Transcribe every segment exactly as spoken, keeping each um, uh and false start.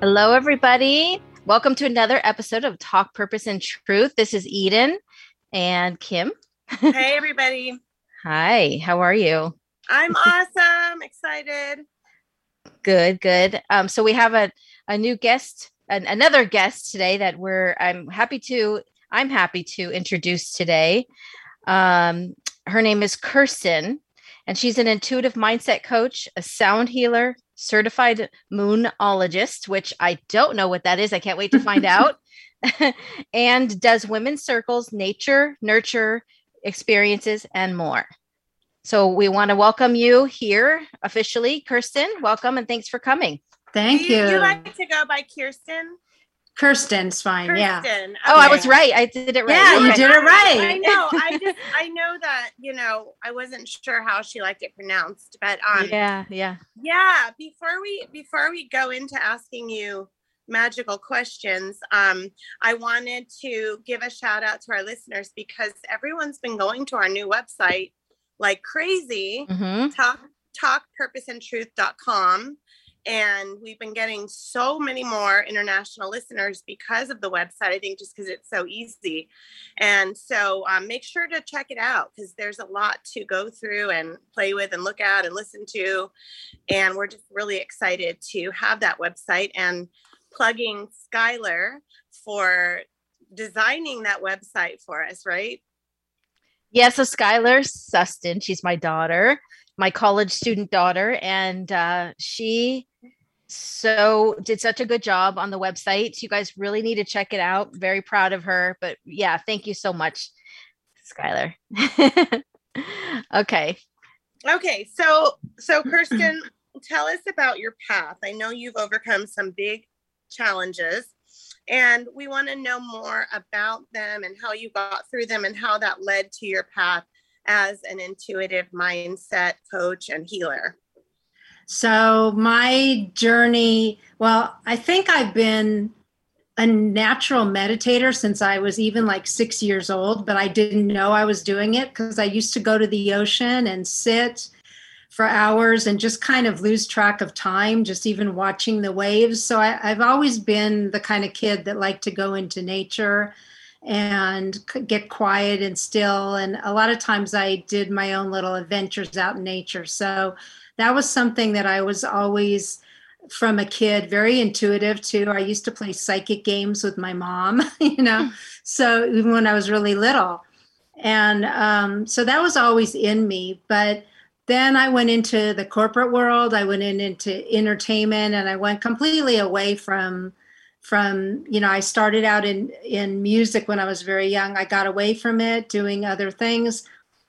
Hello, everybody. Welcome to another episode of Talk, Purpose, and Truth. This is Eden and Kim. Hey, everybody. Hi, how are you? I'm awesome. Excited. Good, good. Um, so we have a, a new guest, an, another guest today that we're, I'm happy to, I'm happy to introduce today. Um, her name is Kirsten, and she's an intuitive mindset coach, a sound healer, certified moonologist, which I don't know what that is. I can't wait to find out. And does women's circles, nature, nurture, experiences, and more. So we want to welcome you here officially. Kirsten, welcome and thanks for coming. Thank you. You, you like to go by Kirsten? Kirsten's fine. Kirsten. Yeah. Okay. Oh, I was right. I did it right. Yeah, okay. You did it right. I know. I just, I know that, you know, I wasn't sure how she liked it pronounced, but um, yeah, yeah, yeah. Before we, before we go into asking you magical questions, um, I wanted to give a shout out to our listeners because everyone's been going to our new website like crazy. Mm-hmm. Talk, talk purpose and truth dot com. And we've been getting so many more international listeners because of the website, I think just because it's so easy. And so um, make sure to check it out because there's a lot to go through and play with and look at and listen to. And we're just really excited to have that website and plugging Skylar for designing that website for us, right? Yeah, so Skylar Suston, she's my daughter, my college student daughter, and uh, she so did such a good job on the website. You guys really need to check it out. Very proud of her. But yeah, thank you so much, Skylar. Okay. Okay. So, so Kirsten, tell us about your path. I know you've overcome some big challenges and we want to know more about them and how you got through them and how that led to your path as an intuitive mindset coach and healer. So my journey, well, I think I've been a natural meditator since I was even like six years old, but I didn't know I was doing it because I used to go to the ocean and sit for hours and just kind of lose track of time, just even watching the waves. So I, I've always been the kind of kid that liked to go into nature and get quiet and still. And a lot of times I did my own little adventures out in nature. So that was something that I was always, from a kid, very intuitive to. I used to play psychic games with my mom, you know, so even when I was really little. And um, so that was always in me. But then I went into the corporate world. I went in into entertainment and I went completely away from From, you know, I started out in, in music when I was very young. I got away from it, doing other things.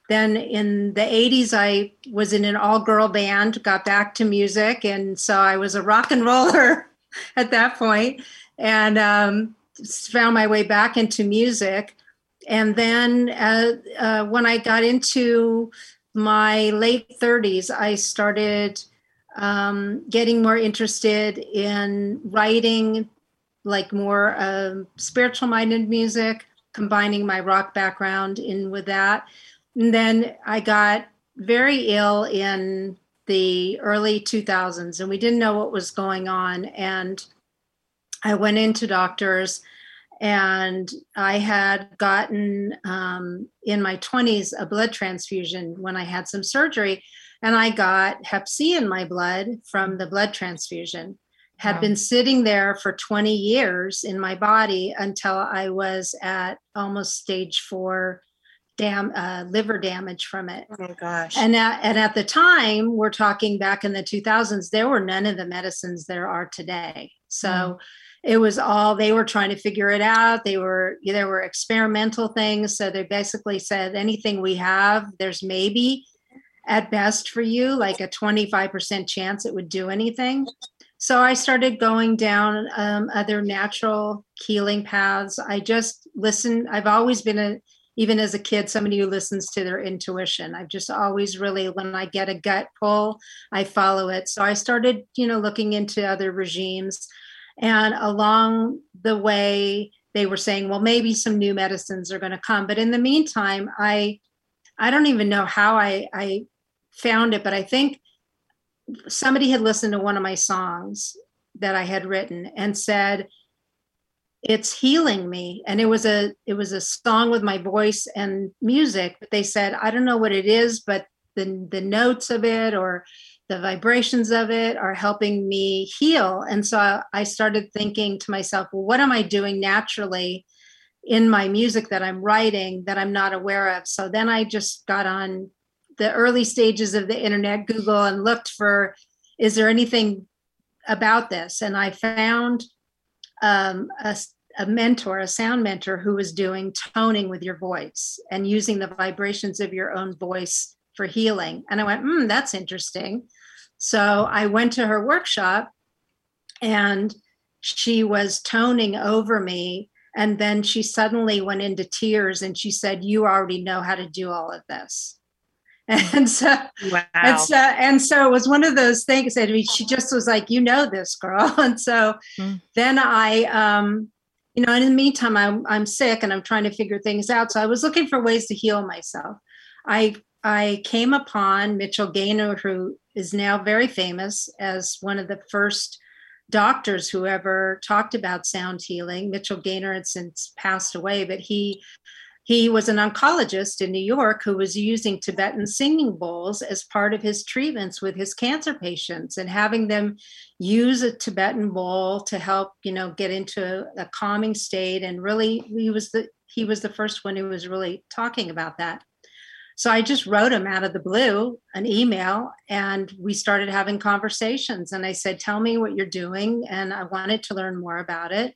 Then in the eighties, I was in an all-girl band, got back to music. And so I was a rock and roller at that point and um, found my way back into music. And then uh, uh, when I got into my late thirties, I started um, getting more interested in writing, like more uh, spiritual minded music, combining my rock background in with that. And then I got very ill in the early two thousands and we didn't know what was going on. And I went into doctors and I had gotten um, in my twenties a blood transfusion when I had some surgery and I got hep C in my blood from the blood transfusion. Had wow. been sitting there for twenty years in my body until I was at almost stage four dam, uh, liver damage from it. Oh my gosh. And at, and at the time, we're talking back in the two thousands, there were none of the medicines there are today. So mm. it was all, they were trying to figure it out. They were, there were experimental things. So they basically said anything we have, there's maybe. at best for you, like a twenty-five percent chance it would do anything. So I started going down um, other natural healing paths. I just listen. I've always been, a, even as a kid, somebody who listens to their intuition. I've just always really, when I get a gut pull, I follow it. So I started, you know, looking into other regimes. And along the way, they were saying, well, maybe some new medicines are going to come. But in the meantime, I I don't even know how I, I found it, but I think somebody had listened to one of my songs that I had written and said, it's healing me. And it was a it was a song with my voice and music, but they said, I don't know what it is, but the the notes of it or the vibrations of it are helping me heal. And so I started thinking to myself, well, what am I doing naturally in my music that I'm writing that I'm not aware of? So then I just got on the early stages of the internet, Google, and looked for, is there anything about this? And I found um, a, a mentor, a sound mentor who was doing toning with your voice and using the vibrations of your own voice for healing. And I went, hmm, that's interesting. So I went to her workshop and she was toning over me. And then she suddenly went into tears and she said, you already know how to do all of this. And so, wow. and so, and so it was one of those things that I mean, she just was like, you know, this girl. And so mm. then I, um, you know, in the meantime, I'm, I'm sick and I'm trying to figure things out. So I was looking for ways to heal myself. I, I came upon Mitchell Gaynor, who is now very famous as one of the first doctors who ever talked about sound healing. Mitchell Gaynor had since passed away, but he he was an oncologist in New York who was using Tibetan singing bowls as part of his treatments with his cancer patients and having them use a Tibetan bowl to help, you know, get into a, a calming state. And really, he was the he was the first one who was really talking about that. So I just wrote him out of the blue an email and we started having conversations. And I said, tell me what you're doing. And I wanted to learn more about it.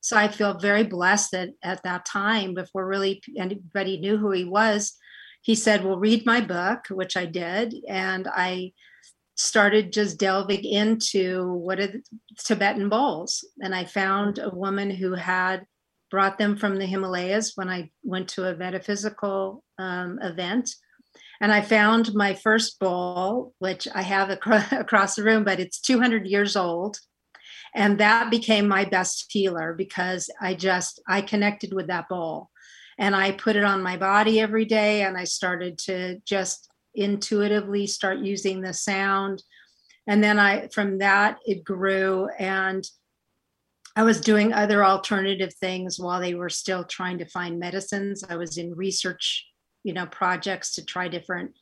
So I feel very blessed that at that time, before really anybody knew who he was, he said, well, read my book, which I did. And I started just delving into what are the Tibetan bowls. And I found a woman who had brought them from the Himalayas when I went to a metaphysical um, event. And I found my first bowl, which I have acro- across the room, but it's two hundred years old. And that became my best healer because I just, I connected with that bowl and I put it on my body every day. And I started to just intuitively start using the sound. And then I, from that, it grew and I was doing other alternative things while they were still trying to find medicines. I was in research, you know, projects to try different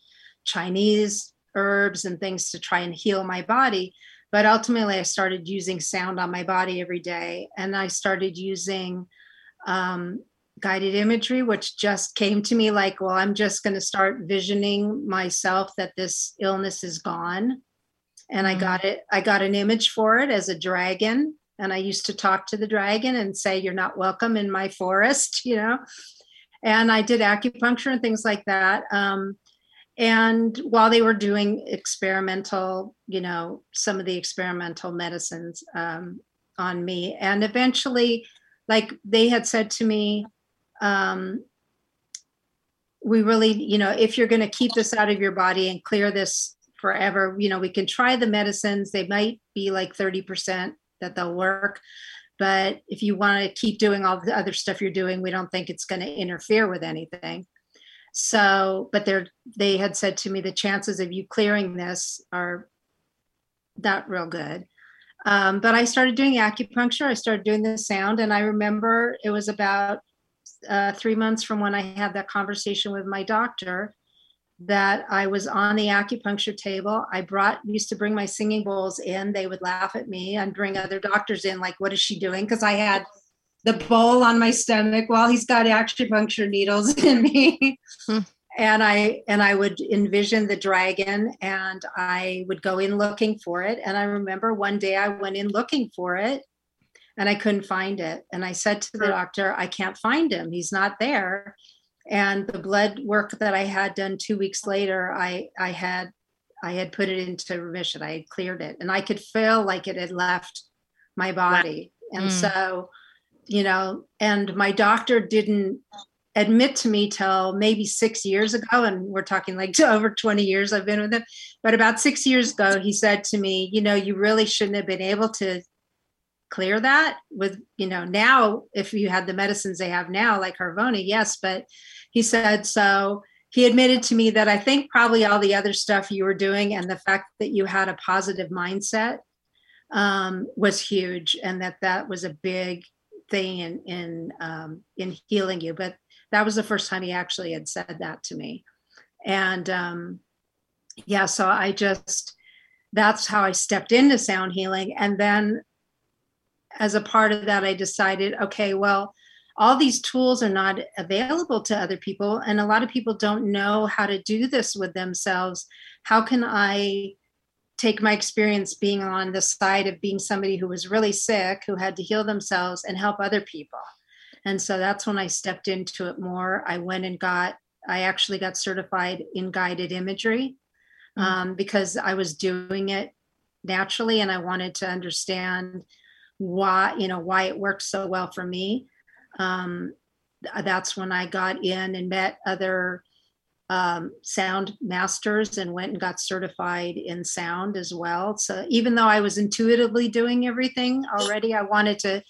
Chinese herbs and things to try and heal my body. But ultimately, I started using sound on my body every day. And I started using um, guided imagery, which just came to me like, well, I'm just going to start visioning myself that this illness is gone. And mm-hmm. I got it. I got an image for it as a dragon. And I used to talk to the dragon and say, you're not welcome in my forest, you know, and I did acupuncture and things like that. Um, and while they were doing experimental, you know, some of the experimental medicines um, on me, and eventually, like they had said to me, um, we really, you know, if you're going to keep this out of your body and clear this forever, you know, we can try the medicines. They might be like thirty percent. That they'll work. But if you want to keep doing all the other stuff you're doing, we don't think it's going to interfere with anything. So, but they're, they had said to me, the chances of you clearing this are not real good. Um, but I started doing acupuncture. I started doing the sound. And I remember it was about uh, three months from when I had that conversation with my doctor that I was on the acupuncture table. I brought, used to bring my singing bowls in. They would laugh at me and bring other doctors in, like, what is she doing? Because I had the bowl on my stomach while he's got acupuncture needles in me. and I and I would envision the dragon and I would go in looking for it. And I remember one day I went in looking for it and I couldn't find it. And I said to the doctor, I can't find him. He's not there. And the blood work that I had done two weeks later, I, I had I had put it into remission. I had cleared it, and I could feel like it had left my body. Wow. And mm. so, you know, and my doctor didn't admit to me till maybe six years ago. And we're talking like over twenty years I've been with him. But about six years ago, he said to me, you know, you really shouldn't have been able to clear that with, you know, now if you had the medicines they have now, like Harvoni, yes. But he said, so he admitted to me that I think probably all the other stuff you were doing and the fact that you had a positive mindset um, was huge. And that that was a big thing in, in, um, in healing you. But that was the first time he actually had said that to me. And um, yeah, so I just, that's how I stepped into sound healing. And then as a part of that, I decided, okay, well, all these tools are not available to other people. And a lot of people don't know how to do this with themselves. How can I take my experience being on the side of being somebody who was really sick, who had to heal themselves, and help other people? And so that's when I stepped into it more. I went and got, I actually got certified in guided imagery um, mm-hmm. because I was doing it naturally and I wanted to understand why, you know, why it works so well for me. Um, that's when I got in and met other um, sound masters and went and got certified in sound as well. So even though I was intuitively doing everything already, I wanted to,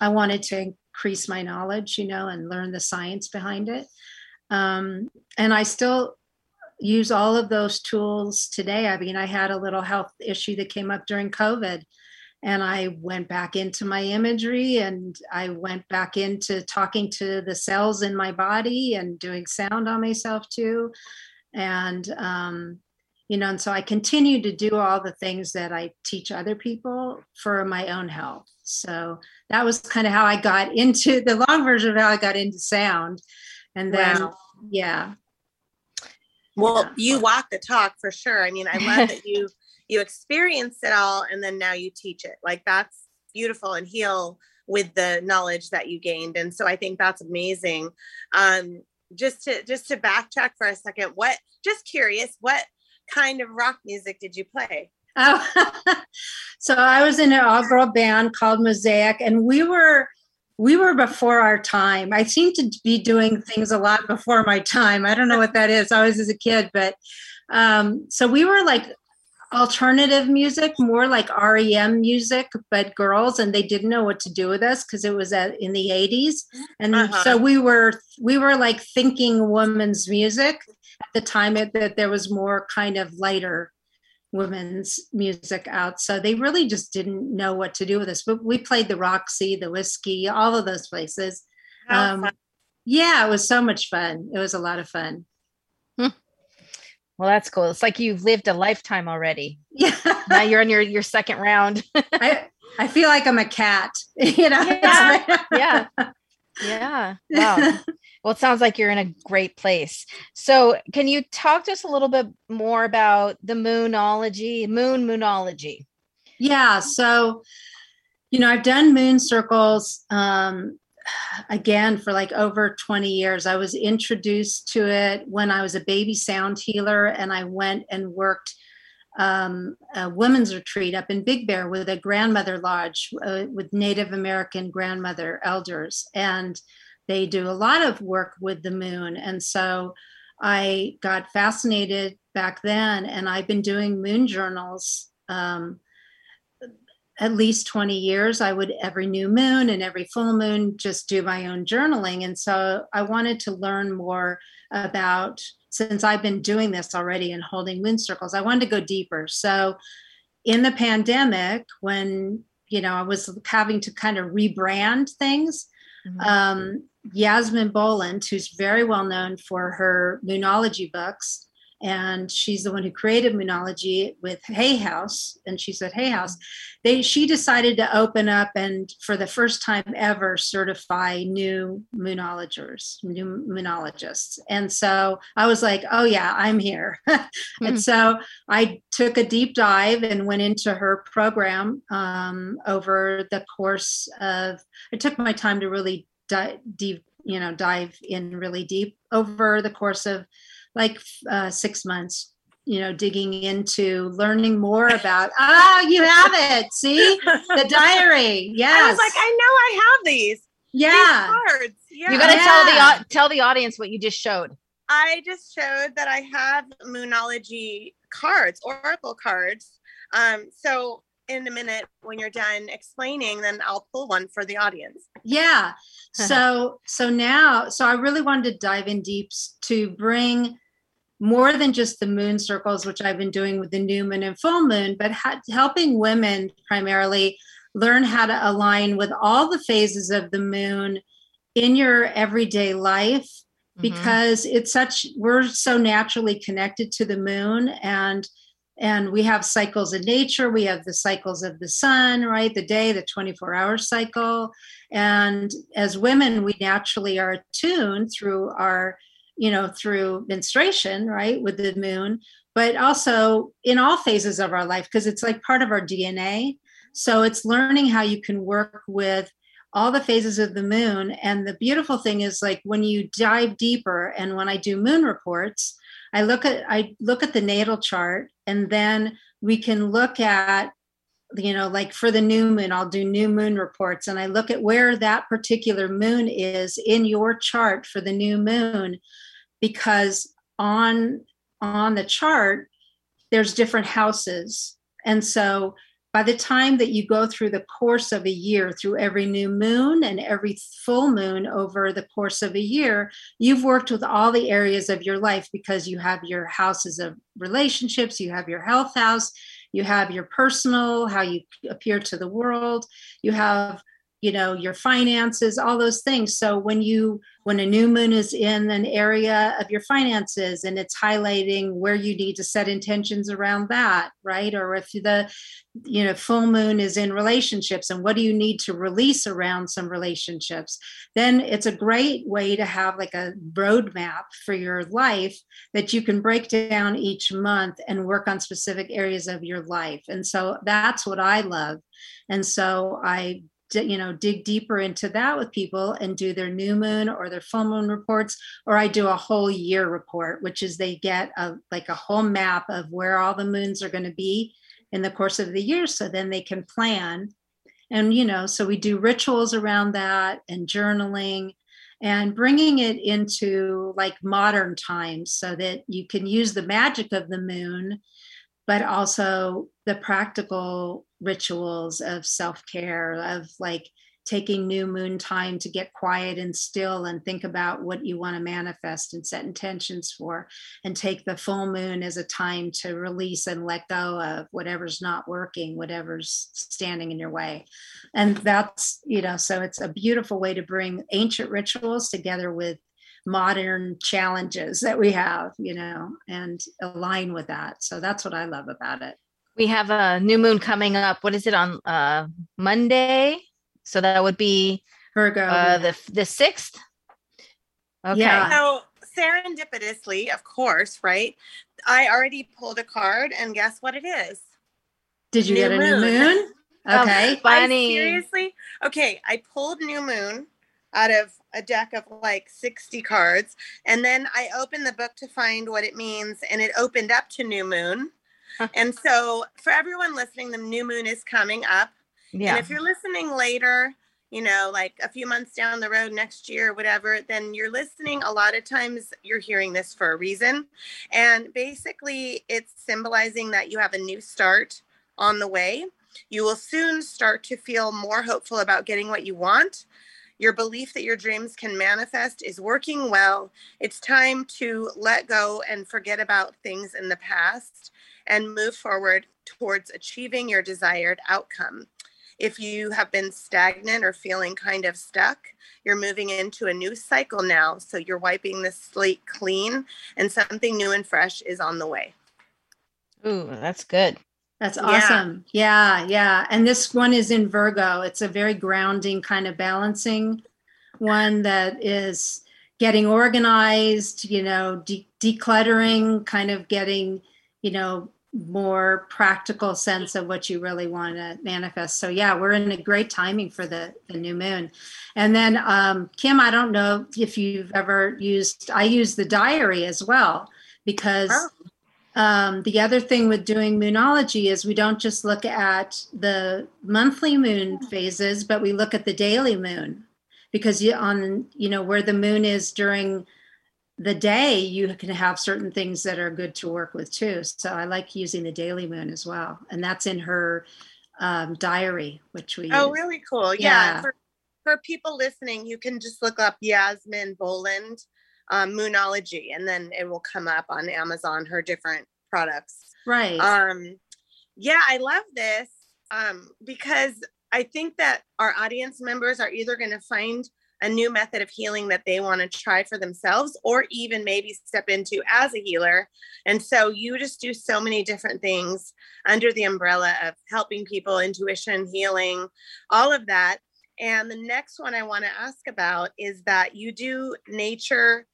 I wanted to increase my knowledge, you know, and learn the science behind it. Um, and I still use all of those tools today. I mean, I had a little health issue that came up during COVID, and I went back into my imagery, and I went back into talking to the cells in my body and doing sound on myself too. And, um, you know, and so I continue to do all the things that I teach other people for my own health. So that was kind of how I got into the long version of how I got into sound. And then, wow. yeah. Well, yeah. You walk the talk for sure. I mean, I love that you, you experienced it all. And then now you teach it. Like, that's beautiful, and heal with the knowledge that you gained. And so I think that's amazing. Um, just to, just to backtrack for a second, what, just curious, what kind of rock music did you play? Oh, so I was in an all-girl band called Mosaic, and we were we were before our time. I seem to be doing things a lot before my time. I don't know what that is. I was as a kid, but um, so we were like alternative music, more like R E M music, but girls, and they didn't know what to do with us because it was at, in the eighties, and uh-huh. so we were we were like thinking women's music at the time. It, that there was more kind of lighter women's music out. So they really just didn't know what to do with us. But we played the Roxy, the Whisky, all of those places. Um, yeah, it was so much fun. It was a lot of fun. Hmm. Well, that's cool. It's like you've lived a lifetime already. Yeah. Now you're on your, your second round. I, I feel like I'm a cat, you know? Yeah. yeah. Yeah. Wow. Well, it sounds like you're in a great place. So can you talk to us a little bit more about the Moonology, moon Moonology? Yeah. So, you know, I've done moon circles, um, again, for like over twenty years. I was introduced to it when I was a baby sound healer, and I went and worked um, a women's retreat up in Big Bear with a grandmother lodge uh, with Native American grandmother elders. And they do a lot of work with the moon. And so I got fascinated back then, and I've been doing moon journals um, at least twenty years. I would every new moon and every full moon just do my own journaling. And so I wanted to learn more about, since I've been doing this already and holding moon circles, I wanted to go deeper. So in the pandemic, when, you know, I was having to kind of rebrand things, mm-hmm. um, Yasmin Boland, who's very well known for her Moonology books, and she's the one who created Moonology with Hay House, and she's at Hay House. They she decided to open up and, for the first time ever, certify new Moonologers, new Moonologists. And so I was like, oh yeah, I'm here. mm-hmm. And so I took a deep dive and went into her program um, over the course of, I took my time to really deep you know, dive in really deep over the course of like uh, six months, you know, digging into learning more about, oh, you have it. See the diary. Yes. I was like, I know I have these. Yeah. These cards. Yeah. You got to yeah. tell the, tell the audience what you just showed. I just showed that I have Moonology cards, Oracle cards. Um, so in a minute, when you're done explaining, then I'll pull one for the audience. Yeah. So, so now, so I really wanted to dive in deep to bring more than just the moon circles, which I've been doing with the new moon and full moon, but ha- helping women primarily learn how to align with all the phases of the moon in your everyday life, because mm-hmm. it's such, we're so naturally connected to the moon, and and we have cycles in nature. We have the cycles of the sun, right? The day, the twenty-four hour cycle. And as women, we naturally are attuned through our, you know, through menstruation, right? With the moon, but also in all phases of our life, because it's like part of our D N A. So it's learning how you can work with all the phases of the moon. And the beautiful thing is, like, when you dive deeper, and when I do moon reports, I look at, I look at the natal chart, and then we can look at, you know, like for the new moon, I'll do new moon reports, and I look at where that particular moon is in your chart for the new moon, because on, on the chart, there's different houses. And so by the time that you go through the course of a year, through every new moon and every full moon over the course of a year, you've worked with all the areas of your life, because you have your houses of relationships, you have your health house, you have your personal, how you appear to the world, you have, you know, your finances, all those things. So when you, when a new moon is in an area of your finances, and it's highlighting where you need to set intentions around that, right? Or if the, you know, full moon is in relationships, and what do you need to release around some relationships, then it's a great way to have like a roadmap for your life that you can break down each month and work on specific areas of your life. And so that's what I love. And so I, you know, dig deeper into that with people, and do their new moon or their full moon reports, or I do a whole year report, which is they get a like a whole map of where all the moons are going to be in the course of the year, so then they can plan. And, you know, so we do rituals around that, and journaling, and bringing it into like modern times, so that you can use the magic of the moon, but also the practical rituals of self-care, of like taking new moon time to get quiet and still and think about what you want to manifest and set intentions for, and take the full moon as a time to release and let go of whatever's not working, whatever's standing in your way. And that's, you know, so it's a beautiful way to bring ancient rituals together with modern challenges that we have, you know, and align with that. So that's what I love about it. We have a new moon coming up. What is it on uh, Monday? So that would be Virgo, uh, the the sixth. Okay. Yeah. So serendipitously, of course, right? I already pulled a card, and guess what it is? Did you new get a moon. New moon? Okay. Oh, funny. I seriously? Okay. I pulled new moon out of a deck of like sixty cards. And then I opened the book to find what it means, and it opened up to new moon. And so for everyone listening, the new moon is coming up. Yeah. And if you're listening later, you know, like a few months down the road, next year, whatever, then you're listening. A lot of times you're hearing this for a reason. And basically it's symbolizing that you have a new start on the way. You will soon start to feel more hopeful about getting what you want. Your belief that your dreams can manifest is working well. It's time to let go and forget about things in the past, and move forward towards achieving your desired outcome. If you have been stagnant or feeling kind of stuck, you're moving into a new cycle now. So you're wiping the slate clean, and something new and fresh is on the way. Ooh, that's good. That's awesome. Yeah. yeah, yeah. And this one is in Virgo. It's a very grounding kind of balancing one that is getting organized, you know, de- decluttering, kind of getting, you know, more practical sense of what you really want to manifest. So yeah, we're in a great timing for the, the new moon. And then um, Kim, I don't know if you've ever used, I use the diary as well, because oh. um, the other thing with doing Moonology is we don't just look at the monthly moon phases, but we look at the daily moon, because you on, you know, where the moon is during the day, you can have certain things that are good to work with too. So I like using the daily moon as well. And that's in her um, diary, which we Oh, use. Really cool. Yeah. yeah. For, for people listening, you can just look up Yasmin Boland um, Moonology, and then it will come up on Amazon, her different products. Right. Um, yeah, I love this um, because I think that our audience members are either going to find a new method of healing that they want to try for themselves, or even maybe step into as a healer. And so you just do so many different things under the umbrella of helping people, intuition, healing, all of that. And the next one I want to ask about is that you do nature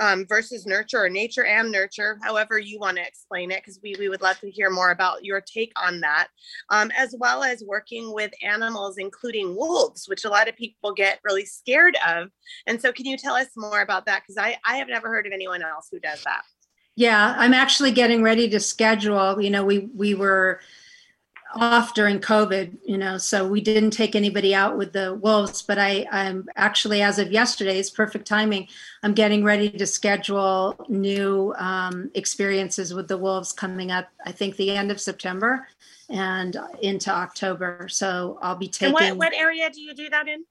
um, versus nurture, or nature and nurture, however you want to explain it, because we, we would love to hear more about your take on that, um, as well as working with animals, including wolves, which a lot of people get really scared of. And so can you tell us more about that? Because I, I have never heard of anyone else who does that. Yeah, I'm actually getting ready to schedule, you know, we, we were off during COVID, you know, so we didn't take anybody out with the wolves, but I, I'm actually, as of yesterday, it's perfect timing. I'm getting ready to schedule new um, experiences with the wolves coming up, I think the end of September and into October. So I'll be taking... And what, what area do you do that in?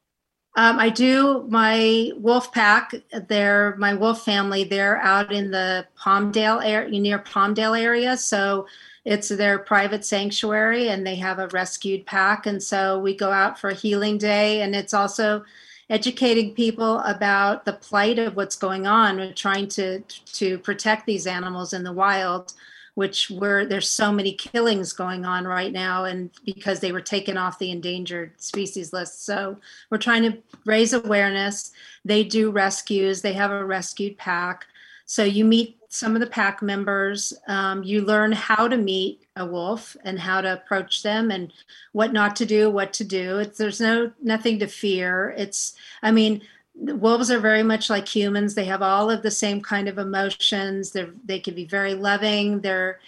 Um, I do my wolf pack. They're my wolf family. They're out in the Palmdale area, near Palmdale area. So it's their private sanctuary, and they have a rescued pack. And so we go out for a healing day. And it's also educating people about the plight of what's going on and trying to, to protect these animals in the wild, which were, there's so many killings going on right now, and because they were taken off the endangered species list. So we're trying to raise awareness. They do rescues. They have a rescued pack. So you meet some of the pack members, um, you learn how to meet a wolf and how to approach them and what not to do, what to do. It's, there's no nothing to fear. It's, I mean, wolves are very much like humans. They have all of the same kind of emotions. They're, they can be very loving. They're,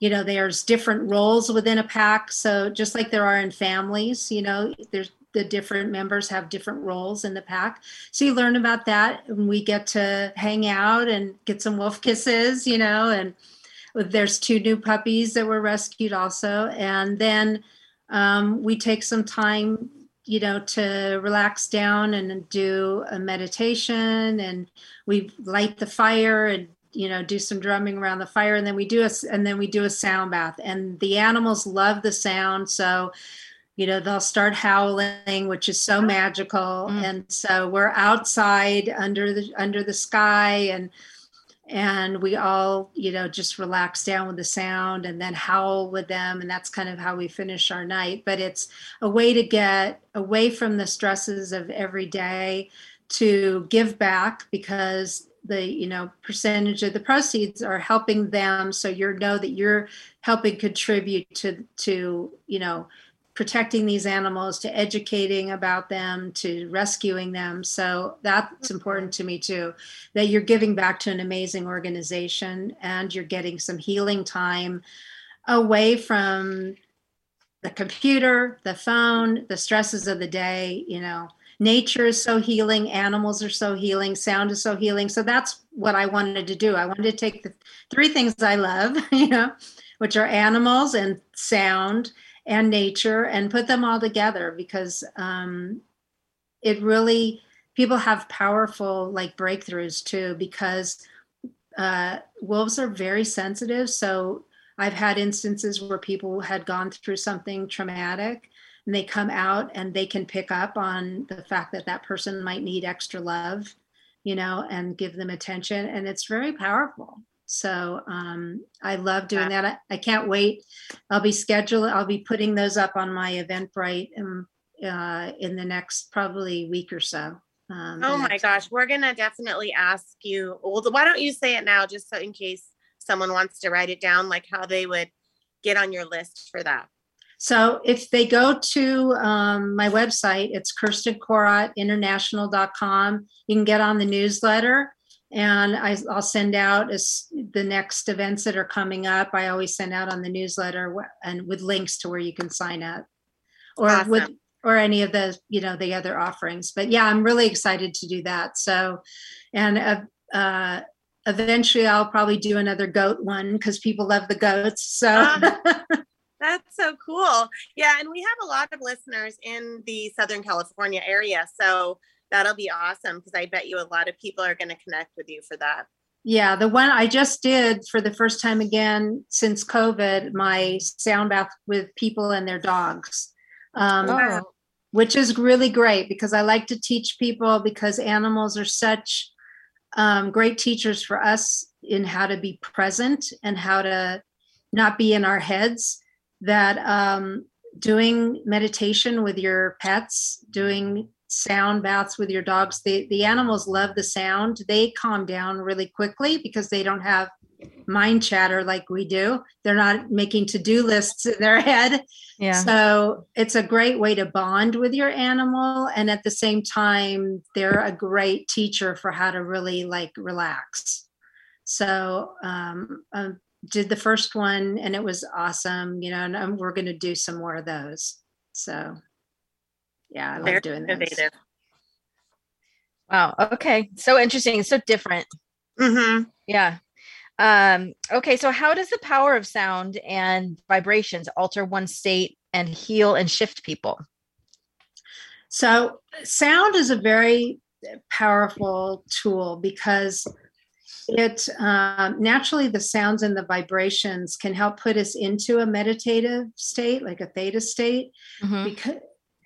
you know, there's different roles within a pack. So just like there are in families, you know, there's the different members have different roles in the pack. So you learn about that, and we get to hang out and get some wolf kisses, you know, and there's two new puppies that were rescued also. And then um, we take some time, you know, to relax down and do a meditation, and we light the fire and, you know, do some drumming around the fire. And then we do a, and then we do a sound bath, and the animals love the sound. So, you know, they'll start howling, which is so magical. Mm. And so we're outside under the under the sky, and and we all, you know, just relax down with the sound and then howl with them. And that's kind of how we finish our night. But it's a way to get away from the stresses of every day, to give back, because the, you know, percentage of the proceeds are helping them. So you know that you're helping contribute to to, you know, protecting these animals, to educating about them, to rescuing them. So that's important to me too, that you're giving back to an amazing organization, and you're getting some healing time away from the computer, the phone, the stresses of the day. You know, nature is so healing, animals are so healing, sound is so healing. So that's what I wanted to do. I wanted to take the three things I love, you know, which are animals and sound and nature, and put them all together, because um, it really, people have powerful like breakthroughs too, because uh, wolves are very sensitive. So I've had instances where people had gone through something traumatic, and they come out and they can pick up on the fact that that person might need extra love, you know, and give them attention. And it's very powerful. So um, I love doing that. I, I can't wait. I'll be scheduling. I'll be putting those up on my Eventbrite in, uh, in the next probably week or so. Um, oh my gosh. We're going to definitely ask you. Well, why don't you say it now, just so in case someone wants to write it down, like how they would get on your list for that. So if they go to um, my website, it's kirsten korot international dot com. You can get on the newsletter, and I, I'll send out as the next events that are coming up. I always send out on the newsletter and with links to where you can sign up, or awesome. with or any of the, you know, the other offerings. But yeah, I'm really excited to do that. So, and uh, uh, eventually I'll probably do another goat one because people love the goats. So. Uh. That's so cool. Yeah. And we have a lot of listeners in the Southern California area. So that'll be awesome because I bet you a lot of people are going to connect with you for that. Yeah. The one I just did for the first time again since COVID, my sound bath with people and their dogs, um, wow. which is really great because I like to teach people, because animals are such um, great teachers for us in how to be present and how to not be in our heads. That um, doing meditation with your pets, doing sound baths with your dogs, the, the animals love the sound. They calm down really quickly because they don't have mind chatter like we do. They're not making to-do lists in their head. Yeah. So it's a great way to bond with your animal. And at the same time, they're a great teacher for how to really like relax. So um, um did the first one and it was awesome, you know, and um, we're going to do some more of those. So yeah, I love doing that. Wow. Okay. So interesting. So different. Mm-hmm. Yeah. Um, okay. So how does the power of sound and vibrations alter one's state and heal and shift people? So sound is a very powerful tool because It um, naturally, the sounds and the vibrations can help put us into a meditative state, like a theta state. Mm-hmm. Because,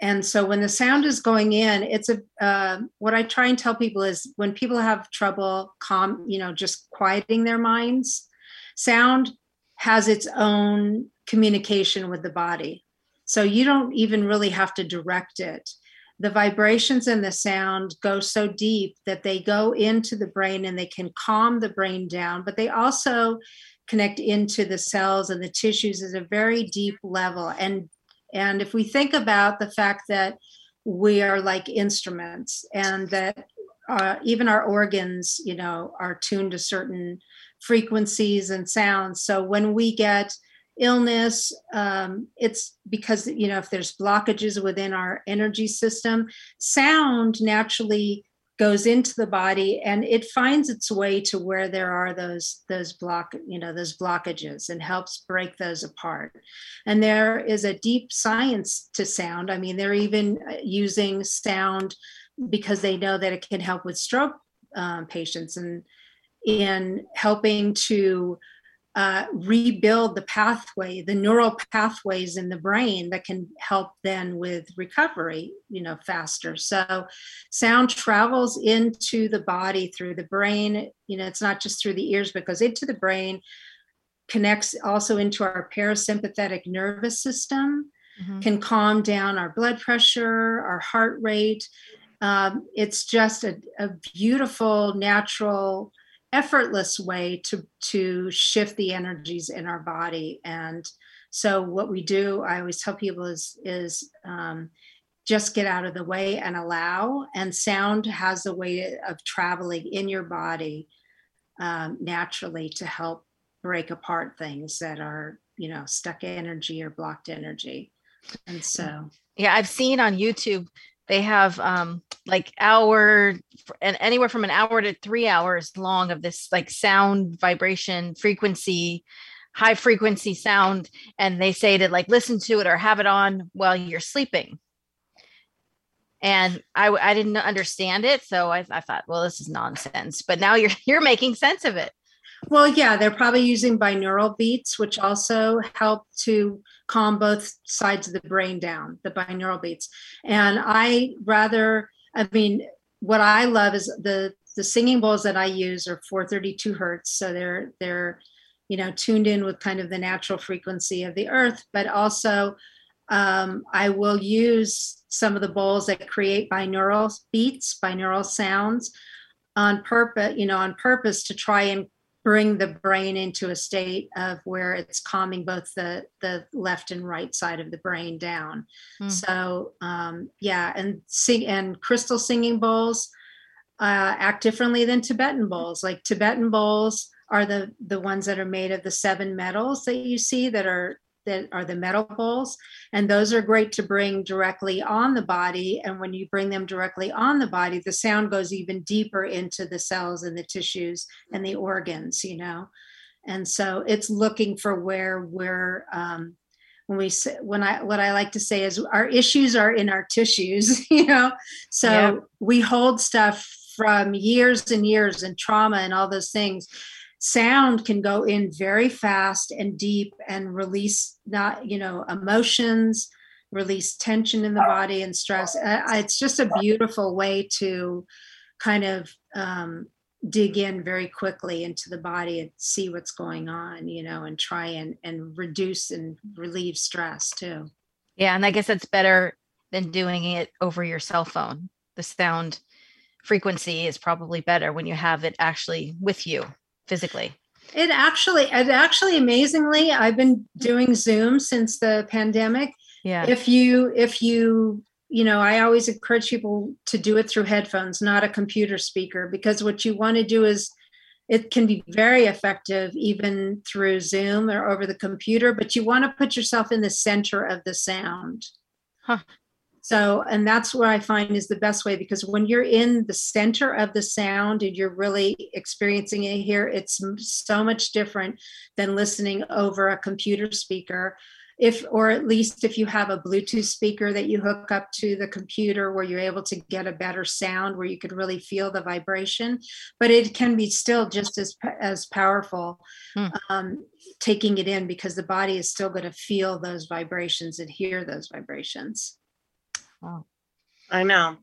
and so when the sound is going in, it's a uh, what I try and tell people is when people have trouble calm, you know, just quieting their minds, sound has its own communication with the body. So you don't even really have to direct it. The vibrations and the sound go so deep that they go into the brain and they can calm the brain down, but they also connect into the cells and the tissues at a very deep level. And, and if we think about the fact that we are like instruments and that uh, even our organs, you know, are tuned to certain frequencies and sounds. So when we get illness, um, it's because, you know, if there's blockages within our energy system, sound naturally goes into the body and it finds its way to where there are those, those block, you know, those blockages and helps break those apart. And there is a deep science to sound. I mean, they're even using sound because they know that it can help with stroke um, patients and in helping to Uh, rebuild the pathway, the neural pathways in the brain that can help then with recovery, you know, faster. So sound travels into the body through the brain. You know, it's not just through the ears, but goes into the brain, connects also into our parasympathetic nervous system, mm-hmm. can calm down our blood pressure, our heart rate. Um, it's just a, a beautiful, natural, effortless way to to shift the energies in our body. And so what we do, I always tell people is is um, just get out of the way and allow. And sound has a way of traveling in your body um, naturally to help break apart things that are, you know, stuck energy or blocked energy. And so yeah, I've seen on YouTube they have um, like hour and anywhere from an hour to three hours long of this like sound, vibration, frequency, high frequency sound. And they say to like, listen to it or have it on while you're sleeping. And I, I didn't understand it. So I, I thought, well, this is nonsense, but now you're, you're making sense of it. Well, yeah, they're probably using binaural beats, which also help to calm both sides of the brain down, the binaural beats. And I rather, I mean, what I love is the the singing bowls that I use are four thirty-two hertz. So they're, they're, you know, tuned in with kind of the natural frequency of the earth. But also um, I will use some of the bowls that create binaural beats, binaural sounds on purpose, you know, on purpose to try and bring the brain into a state of where it's calming both the, the left and right side of the brain down. Mm. So um, yeah, and sing, and crystal singing bowls uh, act differently than Tibetan bowls. Like Tibetan bowls are the, the ones that are made of the seven metals that you see that are, that are the metal bowls. And those are great to bring directly on the body. And when you bring them directly on the body, the sound goes even deeper into the cells and the tissues and the organs, you know? And so it's looking for where we're, um, when we say, when I, what I like to say is our issues are in our tissues, you know? So yeah. we hold stuff from years and years and trauma and all those things. Sound can go in very fast and deep and release, not, you know, emotions, release tension in the body and stress. It's just a beautiful way to kind of um, dig in very quickly into the body and see what's going on, you know, and try and, and reduce and relieve stress too. Yeah. And I guess that's better than doing it over your cell phone. The sound frequency is probably better when you have it actually with you. Physically, it actually, it actually, amazingly, I've been doing Zoom since the pandemic. Yeah. If you, if you, you know, I always encourage people to do it through headphones, not a computer speaker, because what you want to do is, it can be very effective even through Zoom or over the computer, but you want to put yourself in the center of the sound. Huh. So, and that's what I find is the best way, because when you're in the center of the sound and you're really experiencing it here, it's so much different than listening over a computer speaker. If, or at least if you have a Bluetooth speaker that you hook up to the computer where you're able to get a better sound, where you could really feel the vibration, but it can be still just as, as powerful hmm. um, taking it in, because the body is still going to feel those vibrations and hear those vibrations. Oh. I know.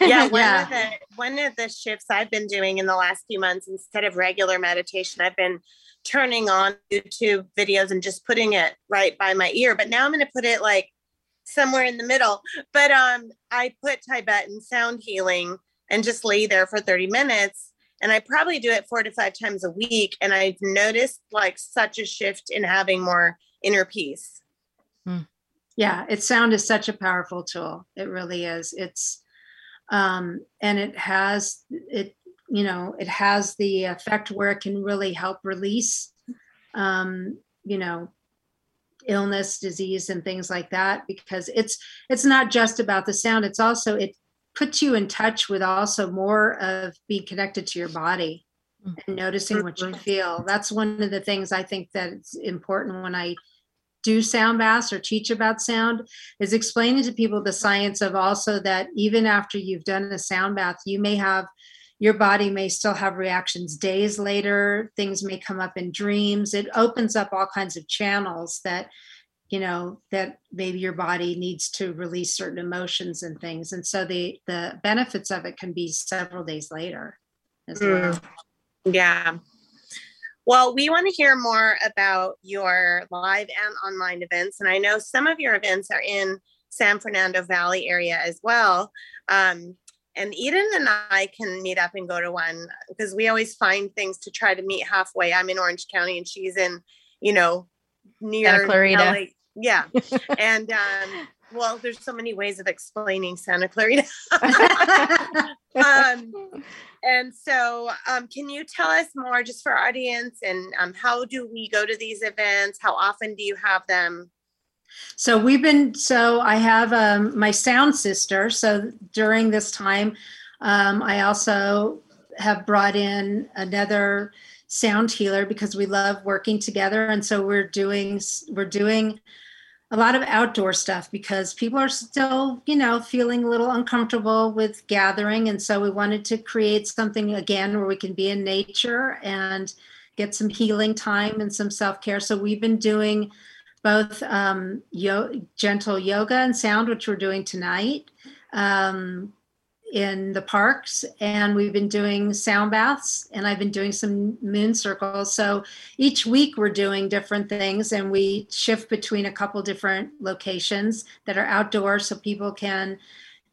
Yeah, one, yeah. Of the, one of the shifts I've been doing in the last few months, instead of regular meditation, I've been turning on YouTube videos and just putting it right by my ear. But now I'm going to put it like somewhere in the middle. But um, I put Tibetan sound healing and just lay there for thirty minutes. And I probably do it four to five times a week. And I've noticed like such a shift in having more inner peace. Hmm. Yeah, it sound is such a powerful tool. It really is. It's, um, and it has, it, you know, it has the effect where it can really help release, um, you know, illness, disease, and things like that, because it's, it's not just about the sound. It's also, it puts you in touch with also more of being connected to your body and noticing what you feel. That's one of the things I think that it's important when I do sound baths or teach about sound, is explaining to people the science of also that even after you've done a sound bath, you may have, your body may still have reactions days later, things may come up in dreams. It opens up all kinds of channels that, you know, that maybe your body needs to release certain emotions and things. And so the, the benefits of it can be several days later as well. Yeah. Well, we want to hear more about your live and online events. And I know some of your events are in San Fernando Valley area as well. Um, and Eden and I can meet up and go to one, because we always find things to try to meet halfway. I'm in Orange County and she's in, you know, near Santa Clarita. Valley. Yeah. And, um, well, there's so many ways of explaining Santa Clarita. um, and so um, can you tell us more just for our audience, and um, how do we go to these events? How often do you have them? So we've been, so I have um, my sound sister. So during this time, um, I also have brought in another sound healer, because we love working together. And so we're doing, we're doing a lot of outdoor stuff, because people are still, you know, feeling a little uncomfortable with gathering. And so we wanted to create something again where we can be in nature and get some healing time and some self-care. So we've been doing both um, yo- gentle yoga and sound, which we're doing tonight um, in the parks. And we've been doing sound baths, and I've been doing some moon circles. So each week we're doing different things, and we shift between a couple different locations that are outdoors, so people can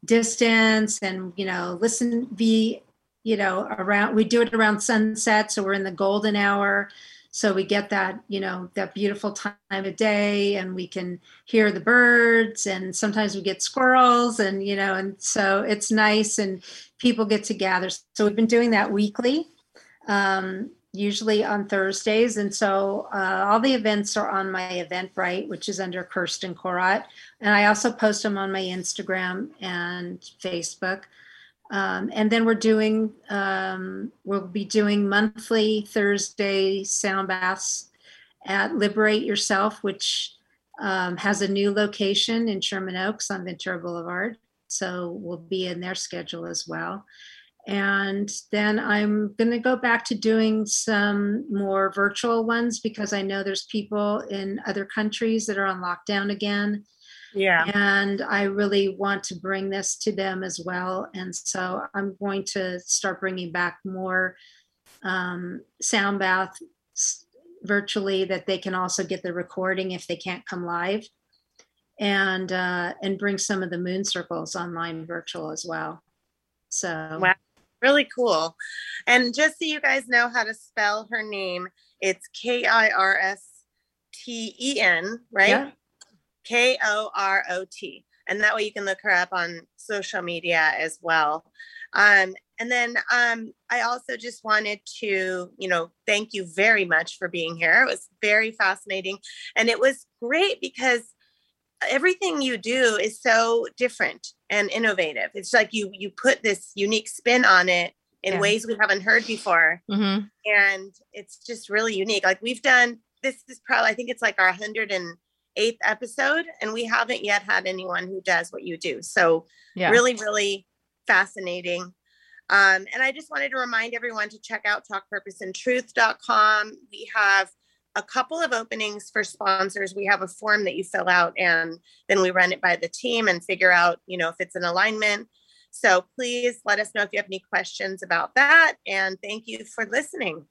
distance and, you know, listen, be you know, around, we do it around sunset. So we're in the golden hour. So we get that, you know, that beautiful time of day, and we can hear the birds, and sometimes we get squirrels, and, you know, and so it's nice, and people get to gather. So we've been doing that weekly, um, usually on Thursdays. And so uh, all the events are on my Eventbrite, which is under Kirsten Korot. And I also post them on my Instagram and Facebook. Um, and then we're doing, um, we'll be doing monthly Thursday sound baths at Liberate Yourself, which um, has a new location in Sherman Oaks on Ventura Boulevard. So we'll be in their schedule as well. And then I'm going to go back to doing some more virtual ones, because I know there's people in other countries that are on lockdown again. Yeah. And I really want to bring this to them as well. And so I'm going to start bringing back more um, sound baths virtually, that they can also get the recording if they can't come live, and uh, and bring some of the moon circles online virtual as well. So wow, really cool. And just so you guys know how to spell her name, it's K I R S T E N, right? Yeah. K O R O T. And that way you can look her up on social media as well. Um, and then um, I also just wanted to, you know, thank you very much for being here. It was very fascinating. And it was great because everything you do is so different and innovative. It's like you you put this unique spin on it in yeah. ways we haven't heard before. Mm-hmm. And it's just really unique. Like we've done, this is probably, I think it's like our one hundred and eighth episode, and we haven't yet had anyone who does what you do. So yeah. really, really fascinating. Um, and I just wanted to remind everyone to check out talk purpose and truth dot com. We have a couple of openings for sponsors. We have a form that you fill out, and then we run it by the team and figure out, you know, if it's in alignment. So please let us know if you have any questions about that. And thank you for listening.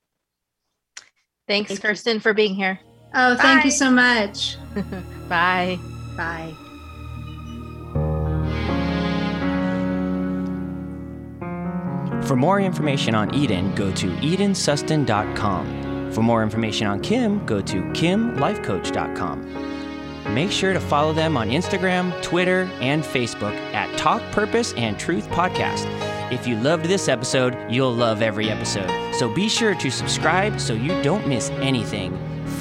Thanks, thank Kirsten, you. for being here. Oh, thank Bye. you so much. Bye. Bye. For more information on Eden, go to eden sustin dot com. For more information on Kim, go to kim life coach dot com. Make sure to follow them on Instagram, Twitter, and Facebook at Talk Purpose and Truth Podcast. If you loved this episode, you'll love every episode. So be sure to subscribe so you don't miss anything.